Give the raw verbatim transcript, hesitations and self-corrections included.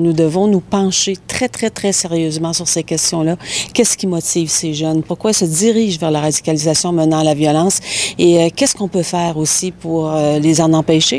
Nous devons nous pencher très, très, très sérieusement sur ces questions-là. Qu'est-ce qui motive ces jeunes? Pourquoi ils se dirigent vers la radicalisation menant à la violence? Et euh, qu'est-ce qu'on peut faire aussi pour euh, les en empêcher?